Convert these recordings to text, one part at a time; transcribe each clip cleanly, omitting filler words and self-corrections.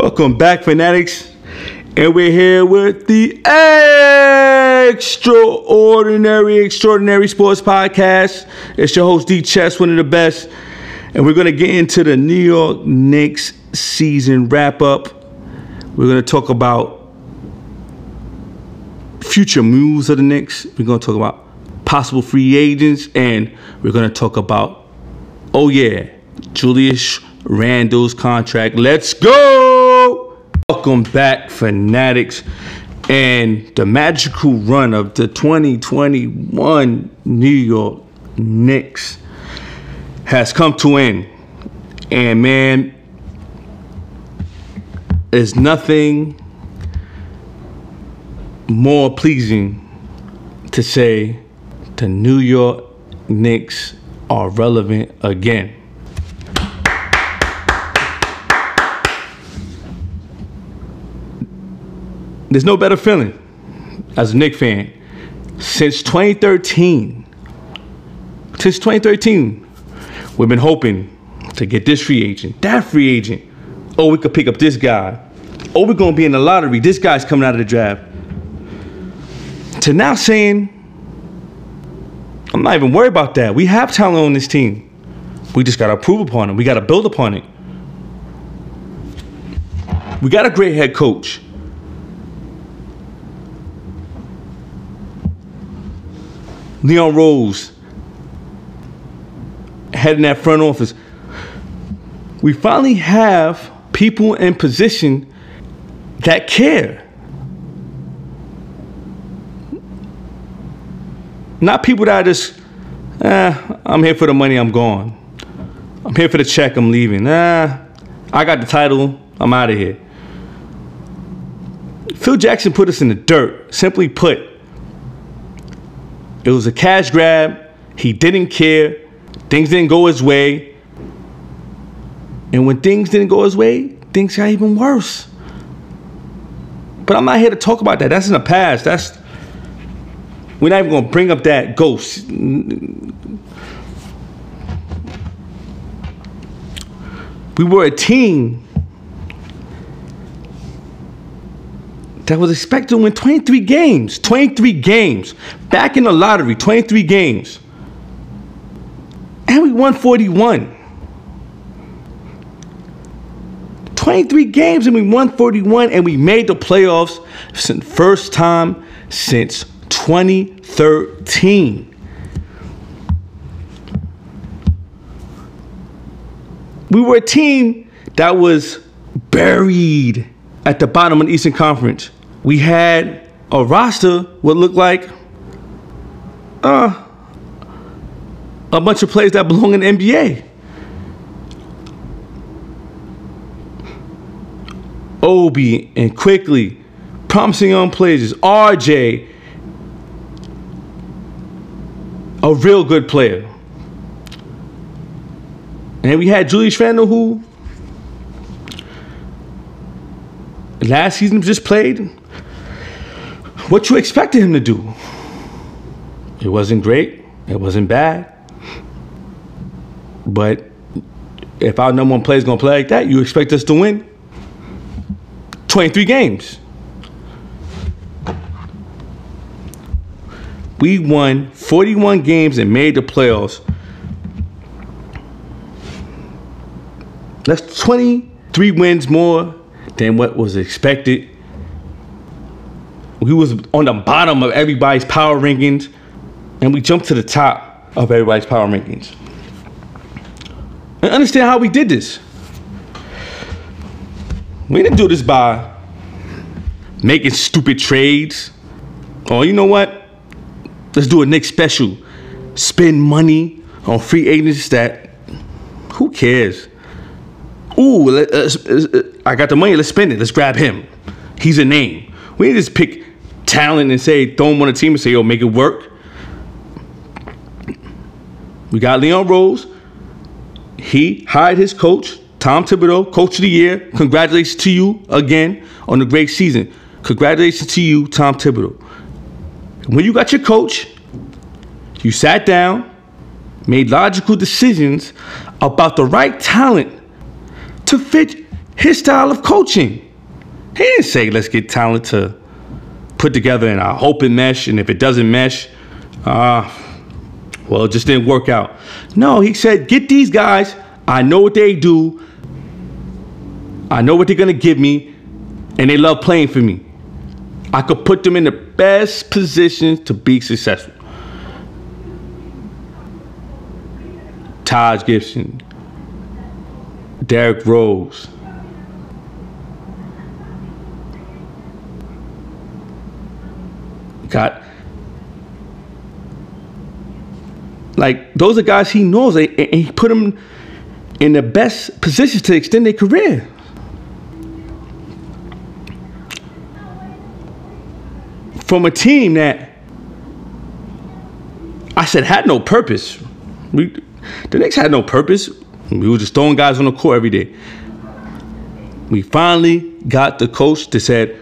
Welcome back, fanatics, and we're here with the Extraordinary Sports Podcast. It's your host, D Chess, one of the best, and we're going to get into the New York Knicks season wrap-up. We're going to talk about future moves of the Knicks. We're going to talk about possible free agents, and we're going to talk about, oh yeah, Julius Randle's contract. Let's go! Welcome back, fanatics, and the magical run of the 2021 New York Knicks has come to an end. And man, there's nothing more pleasing to say the New York Knicks are relevant again. There's no better feeling as a Knicks fan. Since 2013, we've been hoping to get this free agent, that free agent. Oh, we could pick up this guy. Oh, we're going to be in the lottery. This guy's coming out of the draft. To now saying, I'm not even worried about that. We have talent on this team. We just got to improve upon it. We got to build upon it. We got a great head coach. Leon Rose heading that front office. We finally have people in position that care. Not people that are just, I'm here for the money, I'm gone. I'm here for the check, I'm leaving. I got the title, I'm out of here. Phil Jackson put us in the dirt, simply put. It was a cash grab. He didn't care. Things didn't go his way. And when things didn't go his way, things got even worse. But I'm not here to talk about that. That's in the past. We're not even going to bring up that ghost. We were a team that was expected to win 23 games. Back in the lottery, 23 games. And we won 41. 23 games and we won 41, and we made the playoffs since first time since 2013. We were a team that was buried at the bottom of the Eastern Conference. We had a roster what looked like a bunch of players that belong in the NBA. Obi and Quickly, promising young players. RJ, a real good player. And we had Julius Randle, who last season just played what you expected him to do. It wasn't great. It wasn't bad. But if our number one player is going to play like that, you expect us to win 23 games. We won 41 games and made the playoffs. That's 23 wins more than what was expected. We was on the bottom of everybody's power rankings, and we jumped to the top of everybody's power rankings. And understand how we did this. We didn't do this by making stupid trades. Or you know what? Let's do a Knicks special. Spend money on free agents that, who cares? Ooh, I got the money, let's spend it. Let's grab him. He's a name. We didn't just pick talent and say, throw him on a team and say, yo, make it work. We got Leon Rose. He hired his coach, Tom Thibodeau, Coach of the Year. Congratulations to you again on a great season. Congratulations to you, Tom Thibodeau. When you got your coach, you sat down, made logical decisions about the right talent to fit his style of coaching. He didn't say, let's get talent to put together and I hope it mesh. And if it doesn't mesh, well, it just didn't work out. No, he said, get these guys. I know what they do. I know what they're going to give me. And they love playing for me. I could put them in the best position to be successful. Taj Gibson, Derrick Rose, got like those are guys he knows, and he put them in the best positions to extend their career. From a team that I said had no purpose. The Knicks had no purpose. We were just throwing guys on the court every day. We finally got the coach that said,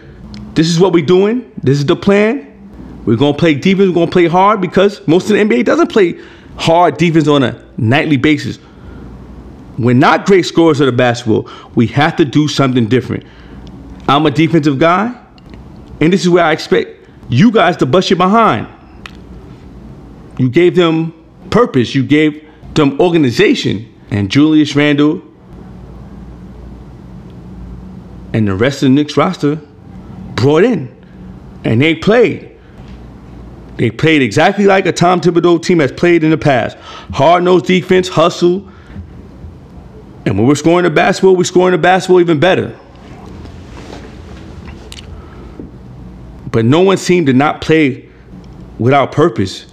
this is what we're doing. This is the plan. We're going to play defense. We're going to play hard because most of the NBA doesn't play hard defense on a nightly basis. We're not great scorers of the basketball. We have to do something different. I'm a defensive guy, and this is where I expect you guys to bust your behind. You gave them purpose. You gave them organization. And Julius Randle and the rest of the Knicks roster brought in. And they played. They played exactly like a Tom Thibodeau team has played in the past. Hard-nosed defense, hustle. And when we're scoring the basketball, we're scoring the basketball even better. But no one seemed to not play without purpose.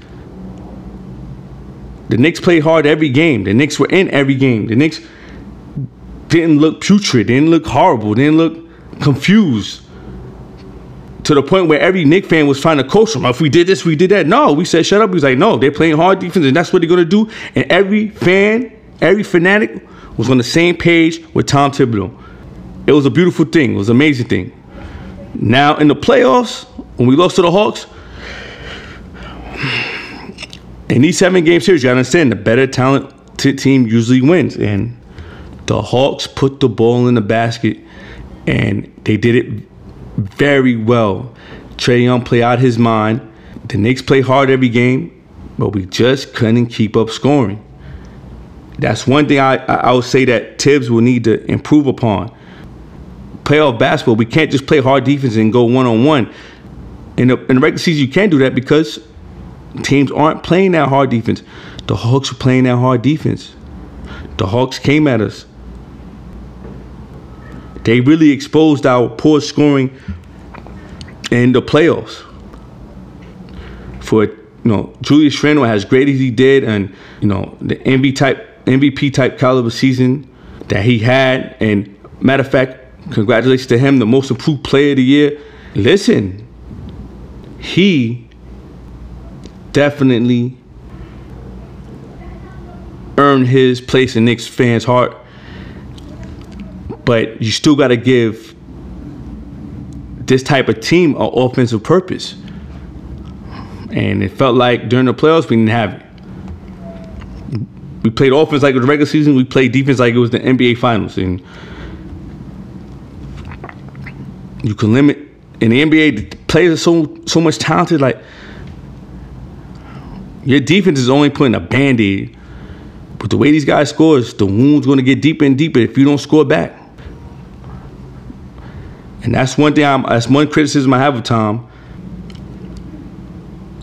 The Knicks played hard every game. The Knicks were in every game. The Knicks didn't look putrid, didn't look horrible, didn't look confused to the point where every Knicks fan was trying to coach them. If we did this, we did that. No, we said, shut up. He was like, no, they're playing hard defense, and that's what they're going to do. And every fan, every fanatic was on the same page with Tom Thibodeau. It was a beautiful thing. It was an amazing thing. Now, in the playoffs, when we lost to the Hawks, in these 7-game series, you gotta understand, the better talented team usually wins. And the Hawks put the ball in the basket, and they did it very well. Trae Young played out his mind. The Knicks play hard every game, but we just couldn't keep up scoring. That's one thing I would say that Tibbs will need to improve upon. Playoff basketball, we can't just play hard defense and go one-on-one. In the regular season, you can't do that because teams aren't playing that hard defense. The Hawks were playing that hard defense. The Hawks came at us. They really exposed our poor scoring in the playoffs. For, Julius Randle, as great as he did, and, the MVP type caliber season that he had, and matter of fact, congratulations to him, the most improved player of the year. Listen, he definitely earned his place in Knicks fans' heart. But you still got to give this type of team an offensive purpose. And it felt like during the playoffs, we didn't have it. We played offense like it was the regular season. We played defense like it was the NBA Finals. And you can limit. In the NBA, the players are so much talented, like, your defense is only putting a Band-Aid. But the way these guys score is the wound's going to get deeper and deeper if you don't score back. And that's one thing. That's one criticism I have of Tom.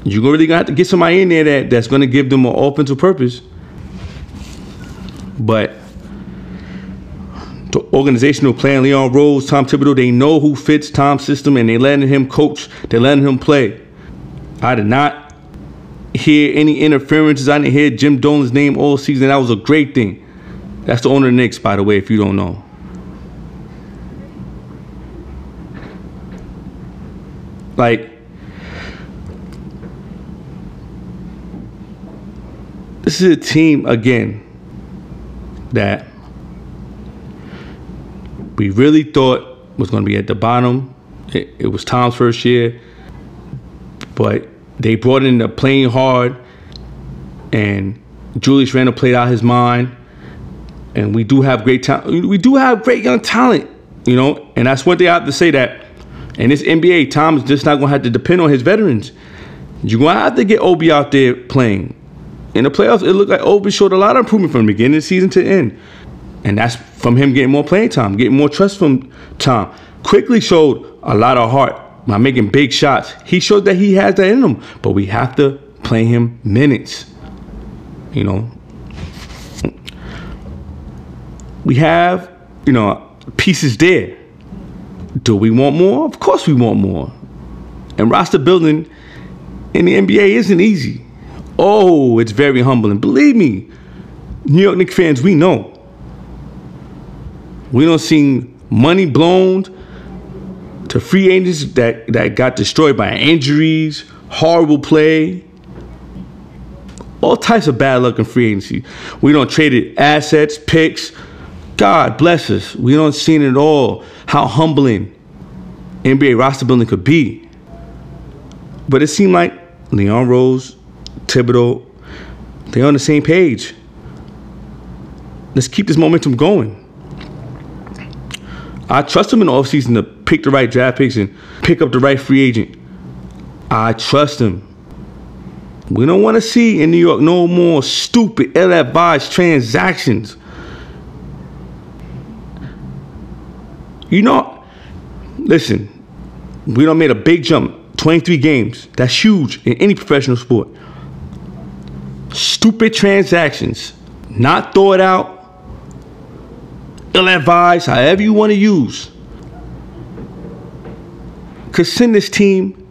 You're really going to have to get somebody in there that's going to give them an offensive purpose. But the organizational plan, Leon Rose, Tom Thibodeau, they know who fits Tom's system, and they're letting him coach. They're letting him play. I did not hear any interferences. I didn't hear Jim Dolan's name all season. That was a great thing. That's the owner of the Knicks, by the way, if you don't know. Like, this is a team, again, that we really thought was going to be at the bottom. It was Tom's first year, but they brought in the playing hard, and Julius Randle played out his mind. And we do have great talent. We do have great young talent, you know. And that's what they have to say, that in this NBA, Tom is just not going to have to depend on his veterans. You're going to have to get Obi out there playing. In the playoffs, it looked like Obi showed a lot of improvement from the beginning of the season to end. And that's from him getting more playing time, getting more trust from Tom. Quickly showed a lot of heart by making big shots. He showed that he has that in him, but we have to play him minutes, you know. We have, you know, pieces there. Do we want more? Of course we want more. And roster building in the NBA isn't easy. Oh, it's very humbling. Believe me, New York Knicks fans, we know. We don't see money blown to free agents that got destroyed by injuries, horrible play, all types of bad luck in free agency. We don't traded assets, picks. God bless us. We don't seen it all, how humbling NBA roster building could be. But it seemed like Leon Rose, Thibodeau, they're on the same page. Let's keep this momentum going. I trust him in the offseason to pick the right draft picks and pick up the right free agent. I trust him. We don't want to see in New York no more stupid, ill-advised transactions. You know, listen, we done made a big jump, 23 games. That's huge in any professional sport. Stupid transactions, not thought out, ill-advised, however you want to use, could send this team,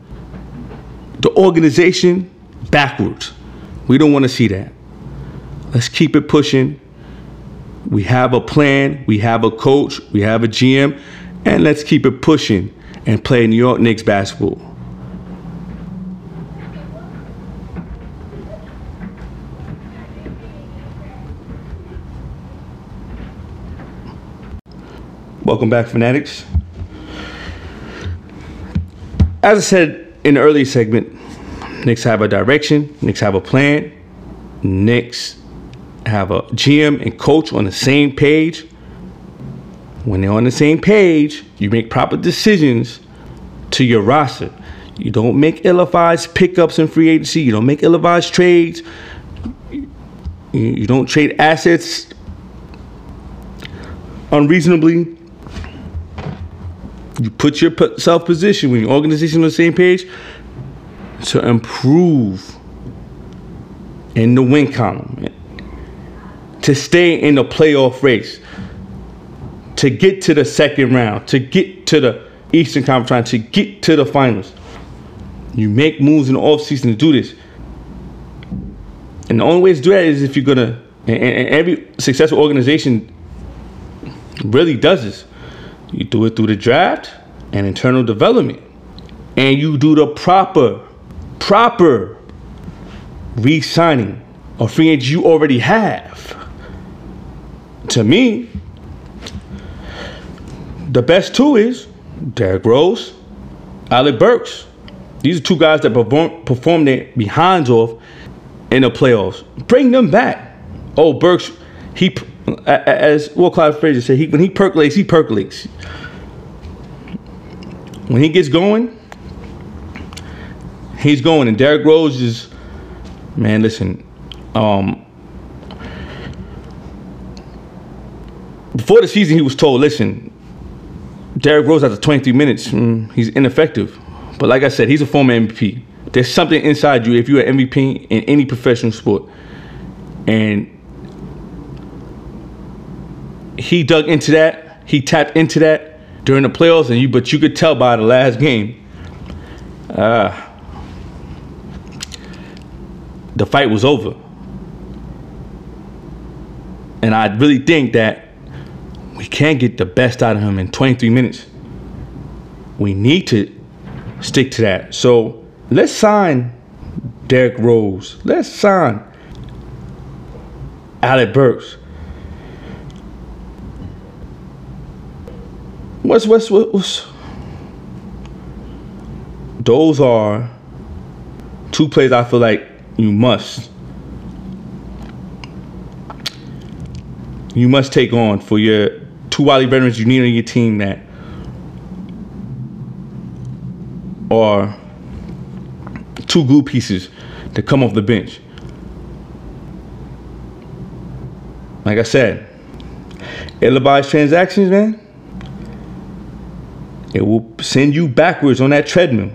the organization, backwards. We don't want to see that. Let's keep it pushing. We have a plan. We have a coach. We have a GM. And let's keep it pushing and play New York Knicks basketball. Welcome back, fanatics. As I said in the earlier segment, Knicks have a direction. Knicks have a plan. Knicks have a GM and coach on the same page. When they're on the same page, you make proper decisions to your roster. You don't make ill-advised pickups in free agency. You don't make ill-advised trades. You don't trade assets unreasonably. You put yourself position when your organization on the same page to improve in the win column, to stay in the playoff race, to get to the second round, to get to the Eastern Conference, to get to the finals. You make moves in the offseason to do this. And the only way to do that is if you're going to, and every successful organization really does this. You do it through the draft and internal development. And you do the proper re-signing of free agents you already have. To me, the best two is Derrick Rose, Alec Burks. These are two guys that perform their behinds off in the playoffs. Bring them back. Oh, Burks, he... As Clyde Frazier said, when he percolates, he percolates. When he gets going, he's going. And Derrick Rose is, man, listen. Before the season, he was told, listen, Derrick Rose after 23 minutes, he's ineffective. But like I said, he's a former MVP. There's something inside you if you're an MVP in any professional sport. And he dug into that. He tapped into that during the playoffs, but you could tell by the last game, the fight was over. And I really think that we can't get the best out of him in 23 minutes. We need to stick to that. So let's sign Derrick Rose. Let's sign Alec Burks. Those are two plays I feel like you must. you must take on for your two wily veterans you need on your team that are two glue pieces that come off the bench. Like I said, ill-advised transactions, man, it will send you backwards on that treadmill.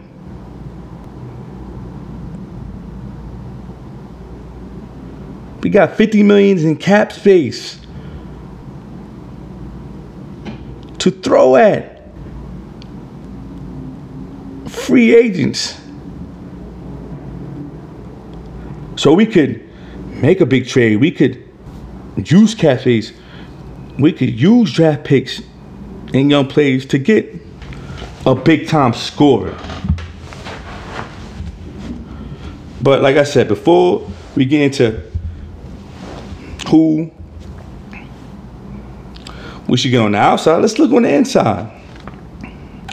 We got $50 million in cap space to throw at free agents. So we could make a big trade. We could use cap space. We could use draft picks and young players to get a big-time scorer. But like I said, before we get into who we should get on the outside, let's look on the inside.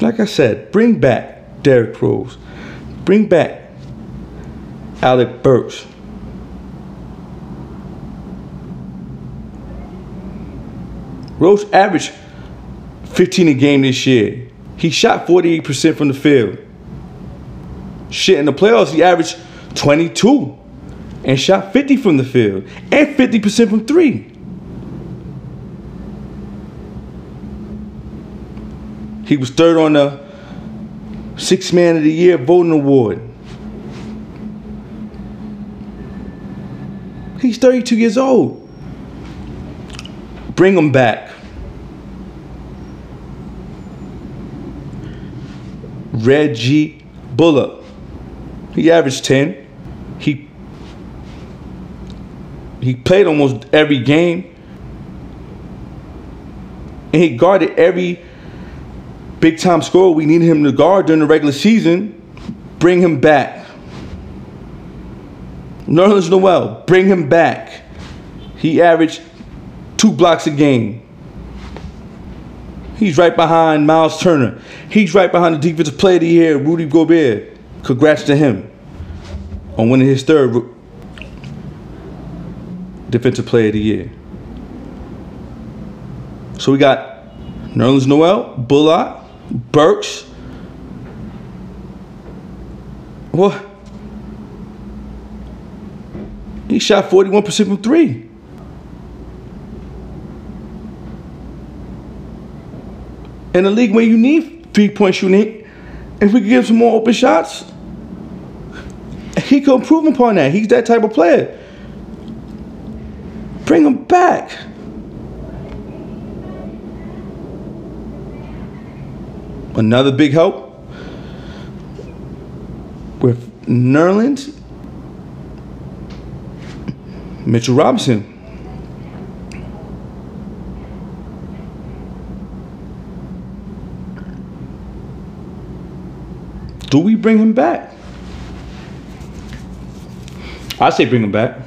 Like I said, bring back Derrick Rose. Bring back Alec Burks. Rose averaged 15 a game this year. He shot 48% from the field. Shit, in the playoffs, he averaged 22 and shot 50 from the field and 50% from three. He was third on the Sixth Man of the Year voting award. He's 32 years old. Bring him back. Reggie Bullock. He averaged 10. He played almost every game. And he guarded every big time scorer we needed him to guard during the regular season. Bring him back. Nerlens Noel, bring him back. He averaged 2 blocks a game. He's right behind Miles Turner. He's right behind the Defensive Player of the Year, Rudy Gobert. Congrats to him on winning his third Defensive Player of the Year. So we got Nerlens Noel, Bullock, Burks. What? He shot 41% from three. In a league where you need three-point shooting, if we could give some more open shots, he could improve upon that. He's that type of player. Bring him back. Another big help with Nerlens, Mitchell Robinson. Do we bring him back? I say bring him back.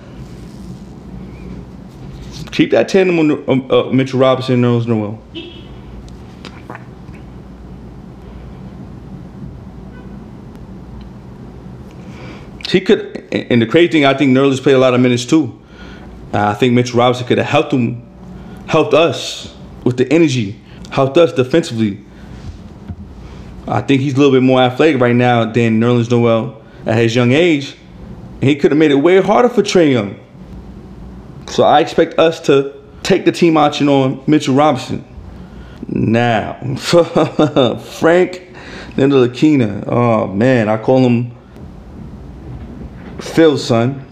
Keep that tandem on Mitchell Robinson and Nerlens Noel. He could, and the crazy thing, I think Nerlens played a lot of minutes too. I think Mitchell Robinson could have helped him, helped us with the energy, helped us defensively. I think he's a little bit more athletic right now than Nerlens Noel at his young age. And he could have made it way harder for Trae Young. So I expect us to take the team option on Mitchell Robinson. Now, Frank Ntilikina. Oh, man, I call him Phil's son.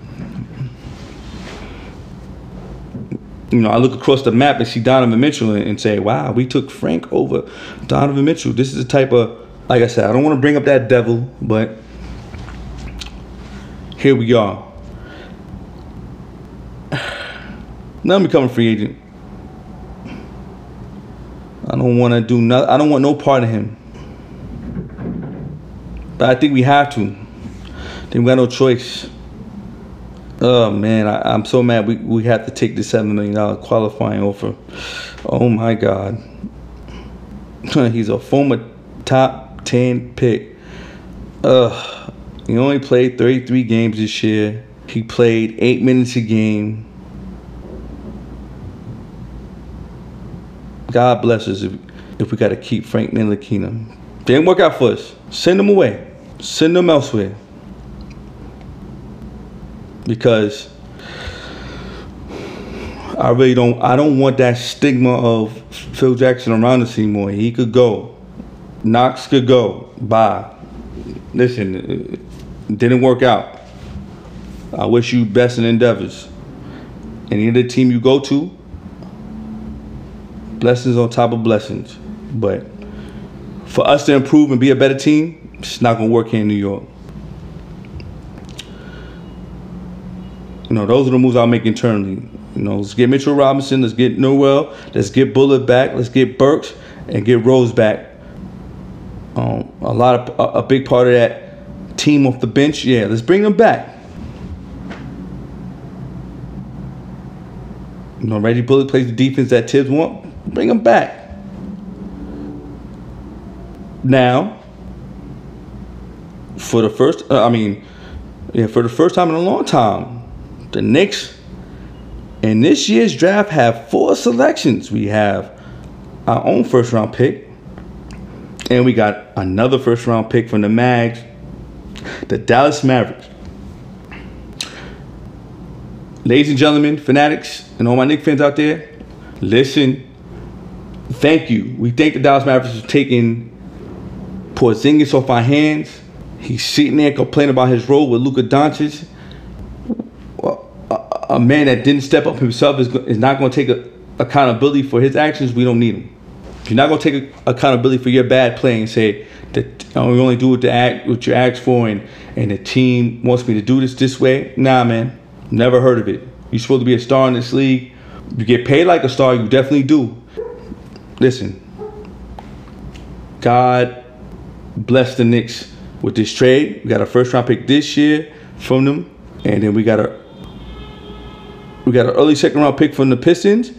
You know, I look across the map and see Donovan Mitchell and say, wow, we took Frank over Donovan Mitchell. This is the type of, like I said, I don't want to bring up that devil, but here we are. Now I'm becoming a free agent. I don't want to do nothing. I don't want no part of him. But I think we have to. I think we got no choice. Oh, man, I'm so mad we have to take the $7 million qualifying offer. Oh, my God. He's a former top 10 pick. Ugh. He only played 33 games this year. He played 8 minutes a game. God bless us if we got to keep Frank Ntilikina. Didn't work out for us. Send them away. Send them elsewhere. Because I really don't. I don't want that stigma of Phil Jackson around us anymore. He could go. Knox could go. Bye. Listen, it didn't work out. I wish you best in endeavors. Any other team you go to, blessings on top of blessings. But for us to improve and be a better team, it's not going to work here in New York. You know, those are the moves I'll make internally. You know, let's get Mitchell Robinson, let's get Noel, let's get Bullock back, let's get Burks and get Rose back. A big part of that team off the bench, yeah, let's bring them back. You know, Reggie Bullock plays the defense that Tibbs wants. Bring him back. Now, for the first time in a long time, the Knicks in this year's draft have four selections. We have our own first-round pick, and we got another first-round pick from the Mags, the Dallas Mavericks. Ladies and gentlemen, fanatics, and all my Knicks fans out there, listen, thank you. We thank the Dallas Mavericks for taking Porzingis off our hands. He's sitting there complaining about his role with Luka Doncic. A man that didn't step up himself is not going to take accountability for his actions. We don't need him. If you're not going to take accountability for your bad play and say that we only do what you asked for and the team wants me to do this way, nah, man. Never heard of it. You're supposed to be a star in this league. You get paid like a star. You definitely do. Listen, God bless the Knicks with this trade. We got a first-round pick this year from them, and then we got an early second-round pick from the Pistons,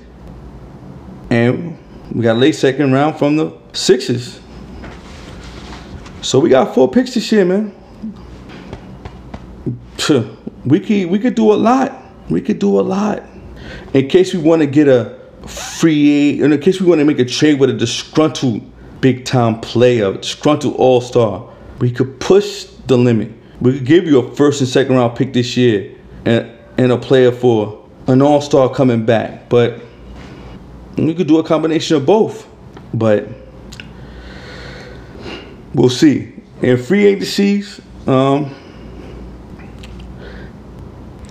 and we got a late second round from the Sixers. So we got four picks this year, man. We could do a lot. We could do a lot. In case we want to get a free, in case we want to make a trade with a disgruntled big-time player, disgruntled all-star, we could push the limit. We could give you a first and second round pick this year and a player for an all-star coming back. But we could do a combination of both. But we'll see. In free agencies,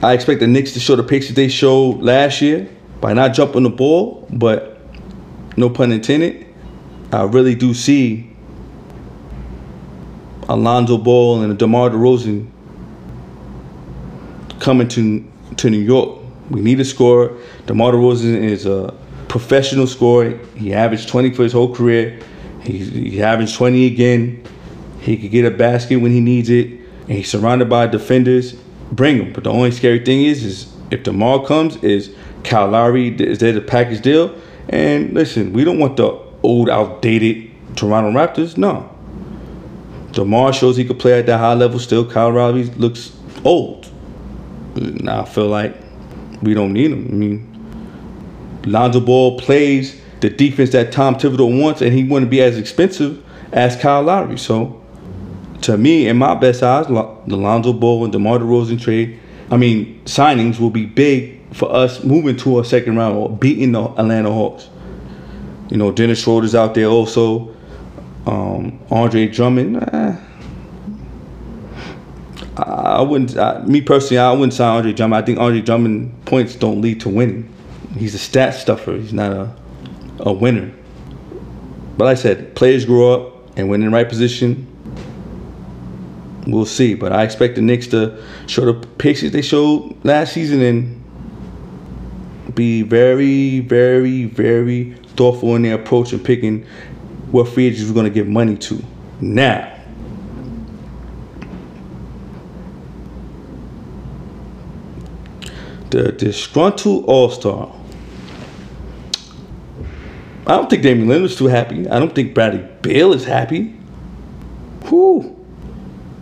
I expect the Knicks to show the pictures they showed last year by not jumping the ball, but no pun intended. I really do see Alonzo Ball and DeMar DeRozan coming to New York. We need a scorer. DeMar DeRozan is a professional scorer. He averaged 20 for his whole career. He averaged 20 again. He could get a basket when he needs it. And he's surrounded by defenders. Bring him. But the only scary thing is if DeMar comes, is Kyle Lowry, is there the package deal? And listen, we don't want the old, outdated Toronto Raptors. No. DeMar shows he could play at that high level still. Kyle Lowry looks old. And I feel like we don't need him. I mean, Lonzo Ball plays the defense that Tom Thibodeau wants, and he wouldn't be as expensive as Kyle Lowry. So, to me, in my best eyes, the Lonzo Ball and DeMar DeRozan signings will be big for us moving to a second round or beating the Atlanta Hawks. You know, Dennis Schroeder's out there also. Andre Drummond. I wouldn't sign Andre Drummond. I think Andre Drummond points don't lead to winning. He's a stat stuffer. He's not a winner. But like I said, players grow up, and when in the right position, we'll see, but I expect the Knicks to show the patience they showed last season and be very, very, very thoughtful in their approach and picking what free agents we're going to give money to. Now, the disgruntled all-star. I don't think Damian Lillard's too happy. I don't think Bradley Beal is happy. Whew.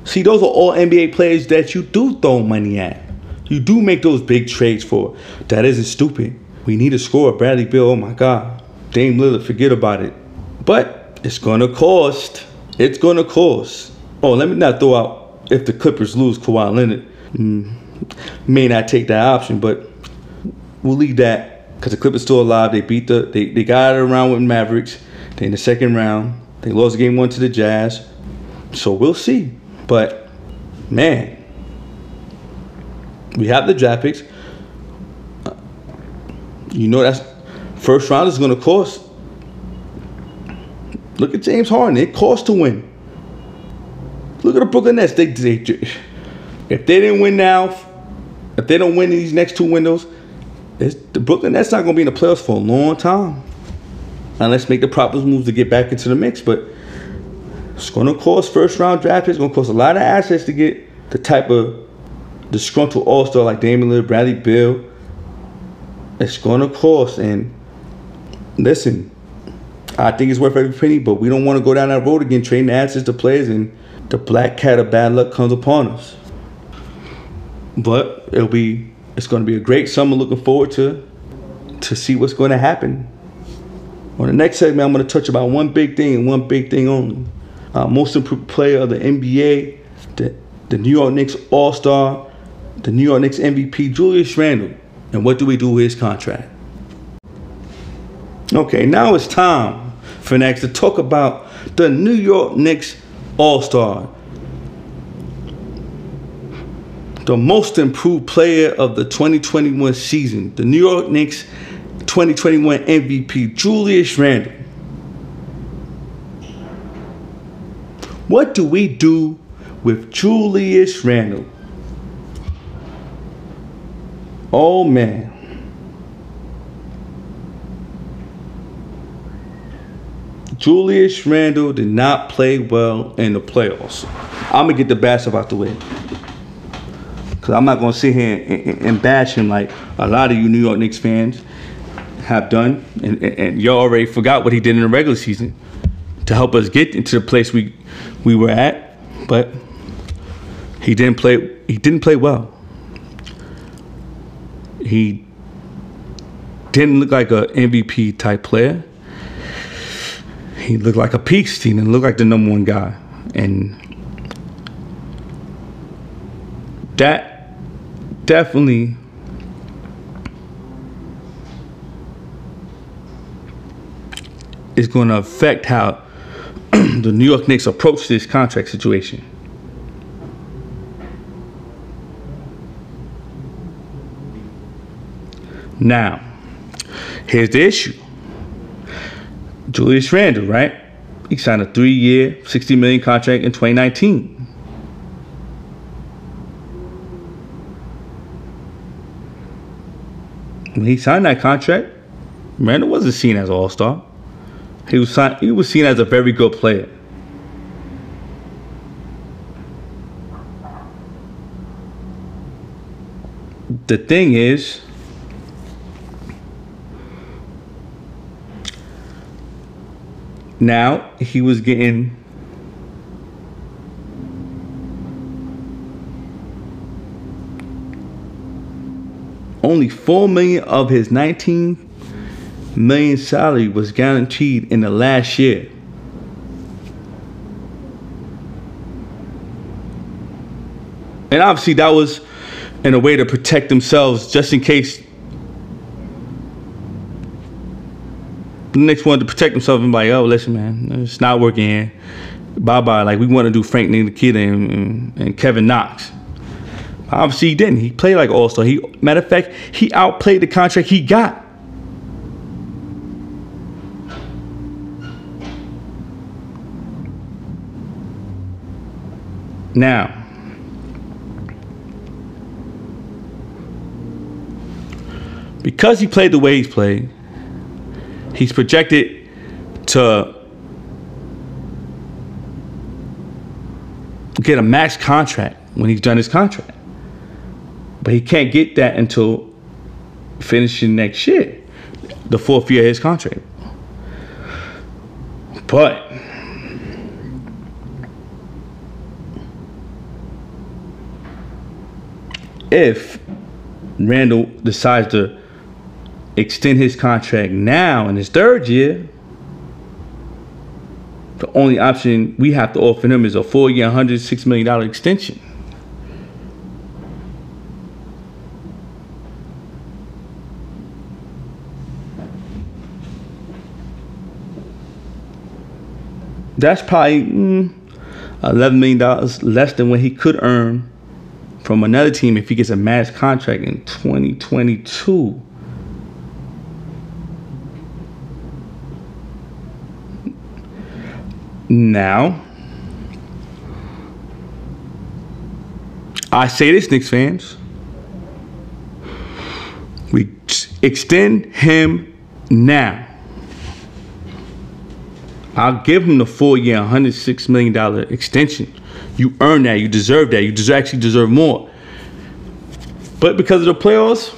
See, those are all NBA players that you do throw money at. You do make those big trades for. That isn't stupid. We need a scorer. Bradley Beal, oh my God. Dame Lillard, forget about it. But it's going to cost. It's going to cost. Oh, let me not throw out if the Clippers lose Kawhi Leonard. May not take that option, but we'll leave that because the Clippers still alive. They beat the they got it around with Mavericks. They in the second round. They lost game one to the Jazz. So we'll see. But, man, we have the draft picks. You know that's first round is going to cost. Look at James Harden. It costs to win. Look at the Brooklyn Nets. If they didn't win now, if they don't win in these next two windows, the Brooklyn Nets not going to be in the playoffs for a long time. Unless make the proper moves to get back into the mix. But it's going to cost first round draft picks. It's going to cost a lot of assets to get the type of disgruntled all-star like Damian Lillard, Bradley Beal. It's going to cost. And listen, I think it's worth every penny, but we don't want to go down that road again, trading assets to players, and the black cat of bad luck comes upon us. But it's going to be a great summer. Looking forward to see what's going to happen. On the next segment, I'm going to touch about one big thing and one big thing only. Most improved player of the NBA, the New York Knicks All-Star, the New York Knicks MVP, Julius Randle. And what do we do with his contract? Okay, now it's time for next to talk about the New York Knicks All-Star, the most improved player of the 2021 season, the New York Knicks 2021 MVP, Julius Randle. What do we do with Julius Randle? Oh, man. Julius Randle did not play well in the playoffs. I'm going to get the bash about the way. Because I'm not going to sit here and bash him like a lot of you New York Knicks fans have done. And y'all already forgot what he did in the regular season to help us get into the place we were at. But he didn't play well. He didn't look like an MVP type player. He looked like a piece. He didn't look like the number one guy. And that definitely is going to affect how the New York Knicks approach this contract situation. Now, here's the issue. Julius Randle, right? He signed a 3-year, $60 million contract in 2019. When he signed that contract, Randle wasn't seen as an all-star. He was seen as a very good player. The thing is, now he was getting only $4 million of his $19 million salary was guaranteed in the last year. And obviously that was in a way to protect themselves just in case the Knicks wanted to protect themselves and be like, oh, listen, man, it's not working here. Bye-bye. Like, we want to do Frank Ntilikina and Kevin Knox. Obviously, he didn't. He played like all-star. Matter of fact, he outplayed the contract he got. Now, because he played the way he's played, he's projected to get a max contract when he's done his contract. But he can't get that until finishing next year, the fourth year of his contract. But if Randle decides to extend his contract now in his third year, the only option we have to offer him is a 4-year, $106 million extension. That's probably $11 million less than what he could earn from another team if he gets a max contract in 2022. Now, I say this, Knicks fans, we extend him now. I'll give him the 4-year, $106 million extension. You earn that. You deserve that. You actually deserve more. But because of the playoffs,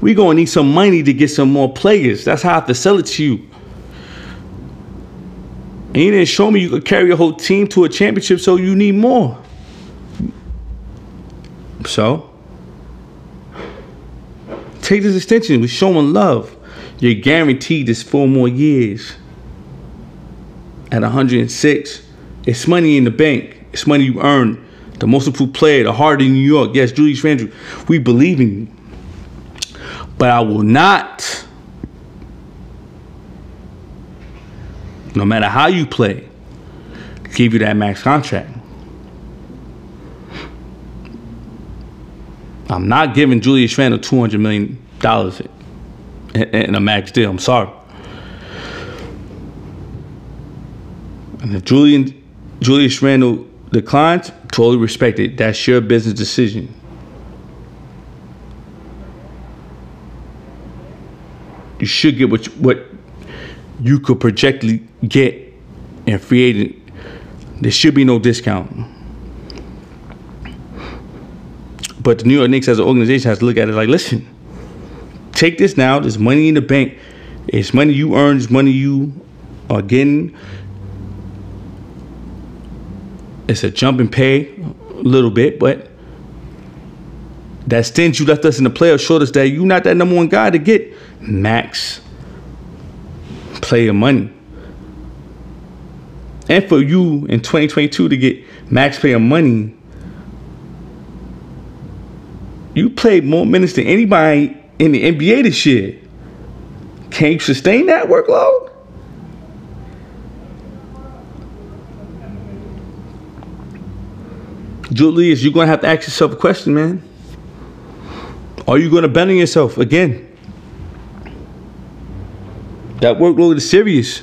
we're going to need some money to get some more players. That's how I have to sell it to you. And you didn't show me you could carry a whole team to a championship, so you need more. So, take this extension. We're showing love. You're guaranteed this 4 more years at 106. It's money in the bank. It's money you earn. The most improved player, the heart in New York. Yes, Julius Randle, we believe in you. But I will not, no matter how you play, give you that max contract. I'm not giving Julius Randle $200 million in a max deal. I'm sorry. And if Julius Randle declines, totally respect it. That's your business decision. You should get what you could projectly get in free agent. There should be no discount. But the New York Knicks as an organization has to look at it like, listen, take this now. There's money in the bank. It's money you earn. It's money you are getting. It's a jump in pay a little bit, but that stint you left us in the playoffs showed us that you're not that number one guy to get max player money. And for you in 2022 to get max player money, you played more minutes than anybody in the NBA this year. Can you sustain that workload? Julius, you're going to have to ask yourself a question, man. Are you going to bet on yourself again? That workload is serious.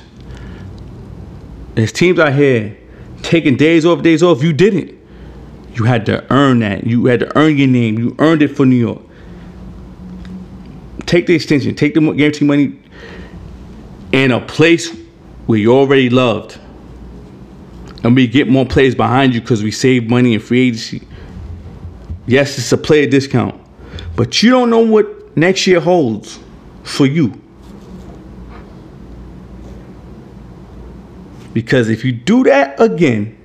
There's teams out here taking days off. You didn't. You had to earn that. You had to earn your name. You earned it for New York. Take the extension. Take the guarantee money in a place where you're already loved. And we get more players behind you because we save money in free agency. Yes, it's a player discount. But you don't know what next year holds for you. Because if you do that again,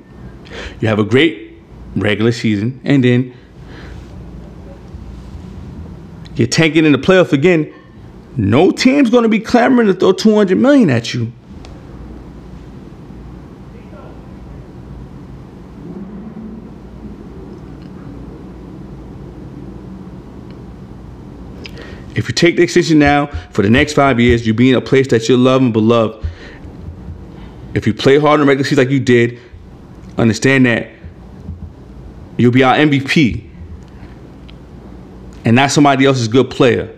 you have a great regular season. And then you're tanking in the playoff again. No team's going to be clamoring to throw $200 million at you. If you take the extension now, for the next 5 years, you'll be in a place that you love and beloved. If you play hard and regular season like you did, understand that you'll be our MVP. And not somebody else's good player.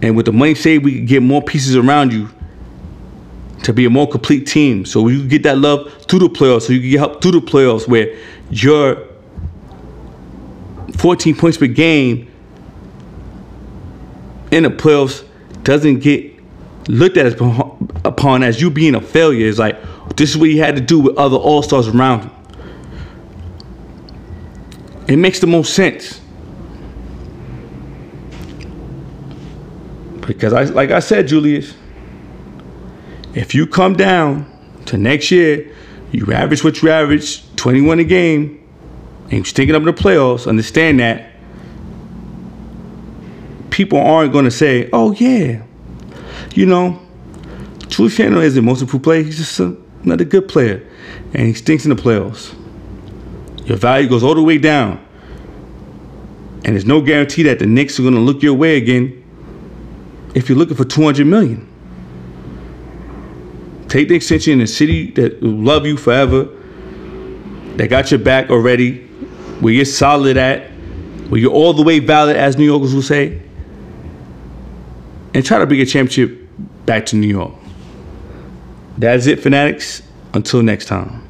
And with the money saved, we can get more pieces around you to be a more complete team. So you can get that love through the playoffs. So you can get help through the playoffs where your 14 points per game in the playoffs doesn't get looked at upon as you being a failure. It's like, this is what you had to do with other all-stars around him. It makes the most sense. Because, like I said, Julius, if you come down to next year, you average what you average, 21 a game, and you're stinking up in the playoffs, understand that people aren't going to say, oh, yeah, you know, Julius Randle is a most improved player. He's just another good player, and he stinks in the playoffs. Your value goes all the way down, and there's no guarantee that the Knicks are going to look your way again if you're looking for $200 million. Take the extension in a city that will love you forever, that got your back already, where you're solid at, where you're all the way valid, as New Yorkers will say, and try to bring a championship back to New York. That's it, fanatics. Until next time.